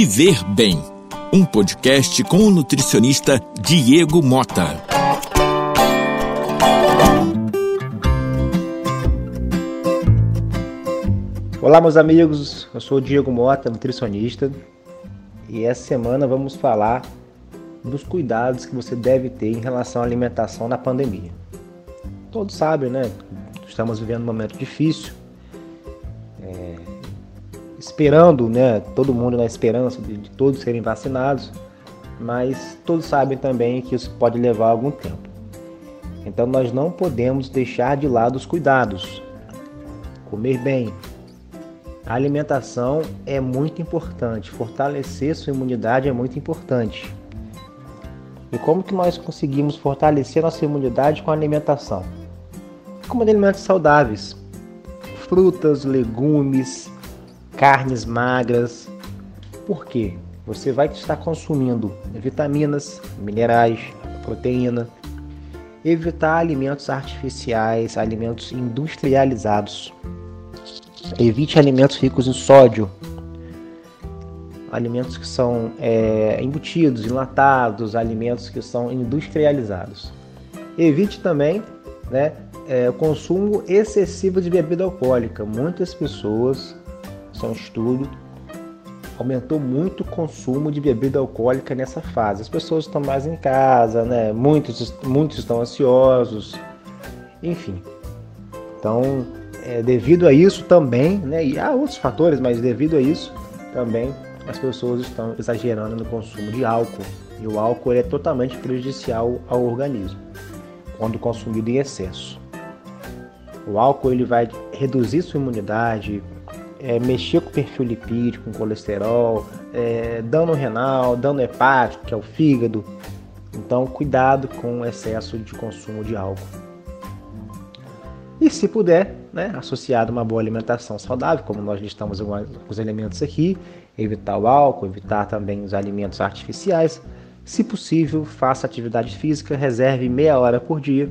Viver Bem, um podcast com o nutricionista Diego Mota. Olá, meus amigos, eu sou o Diego Mota, nutricionista, e essa semana vamos falar dos cuidados que você deve ter em relação à alimentação na pandemia. Todos sabem, né? Estamos vivendo um momento difícil, esperando, né, todo mundo na esperança de todos serem vacinados, mas todos sabem também que isso pode levar algum tempo. Então nós não podemos deixar de lado os cuidados. Comer bem. A alimentação é muito importante, fortalecer sua imunidade é muito importante. E como que nós conseguimos fortalecer nossa imunidade com a alimentação? Comendo alimentos saudáveis, frutas, legumes, carnes magras. Por quê? Você vai estar consumindo vitaminas, minerais, proteína. Evitar alimentos artificiais, alimentos industrializados. Evite alimentos ricos em sódio. Alimentos que são embutidos, enlatados, alimentos que são industrializados. Evite também, né, o consumo excessivo de bebida alcoólica. Muitas pessoas... um estudo, aumentou muito o consumo de bebida alcoólica nessa fase. As pessoas estão mais em casa, né? Muitos estão ansiosos, enfim. Então, devido a isso também, né? E há outros fatores, mas devido a isso também, as pessoas estão exagerando no consumo de álcool. E o álcool é totalmente prejudicial ao organismo, quando consumido em excesso. O álcool ele vai reduzir sua imunidade, mexer com o perfil lipídico, com colesterol, dano renal, dano hepático, que é o fígado. Então, cuidado com o excesso de consumo de álcool. E se puder, né, associado a uma boa alimentação saudável, como nós listamos alguns elementos aqui, evitar o álcool, evitar também os alimentos artificiais. Se possível, faça atividade física, reserve meia hora por dia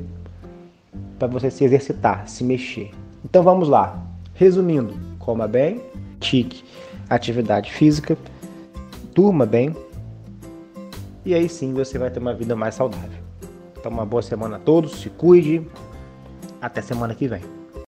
para você se exercitar, se mexer. Então, vamos lá. Resumindo, coma bem, pratique atividade física, durma bem e aí sim você vai ter uma vida mais saudável. Então uma boa semana a todos, se cuide, até semana que vem.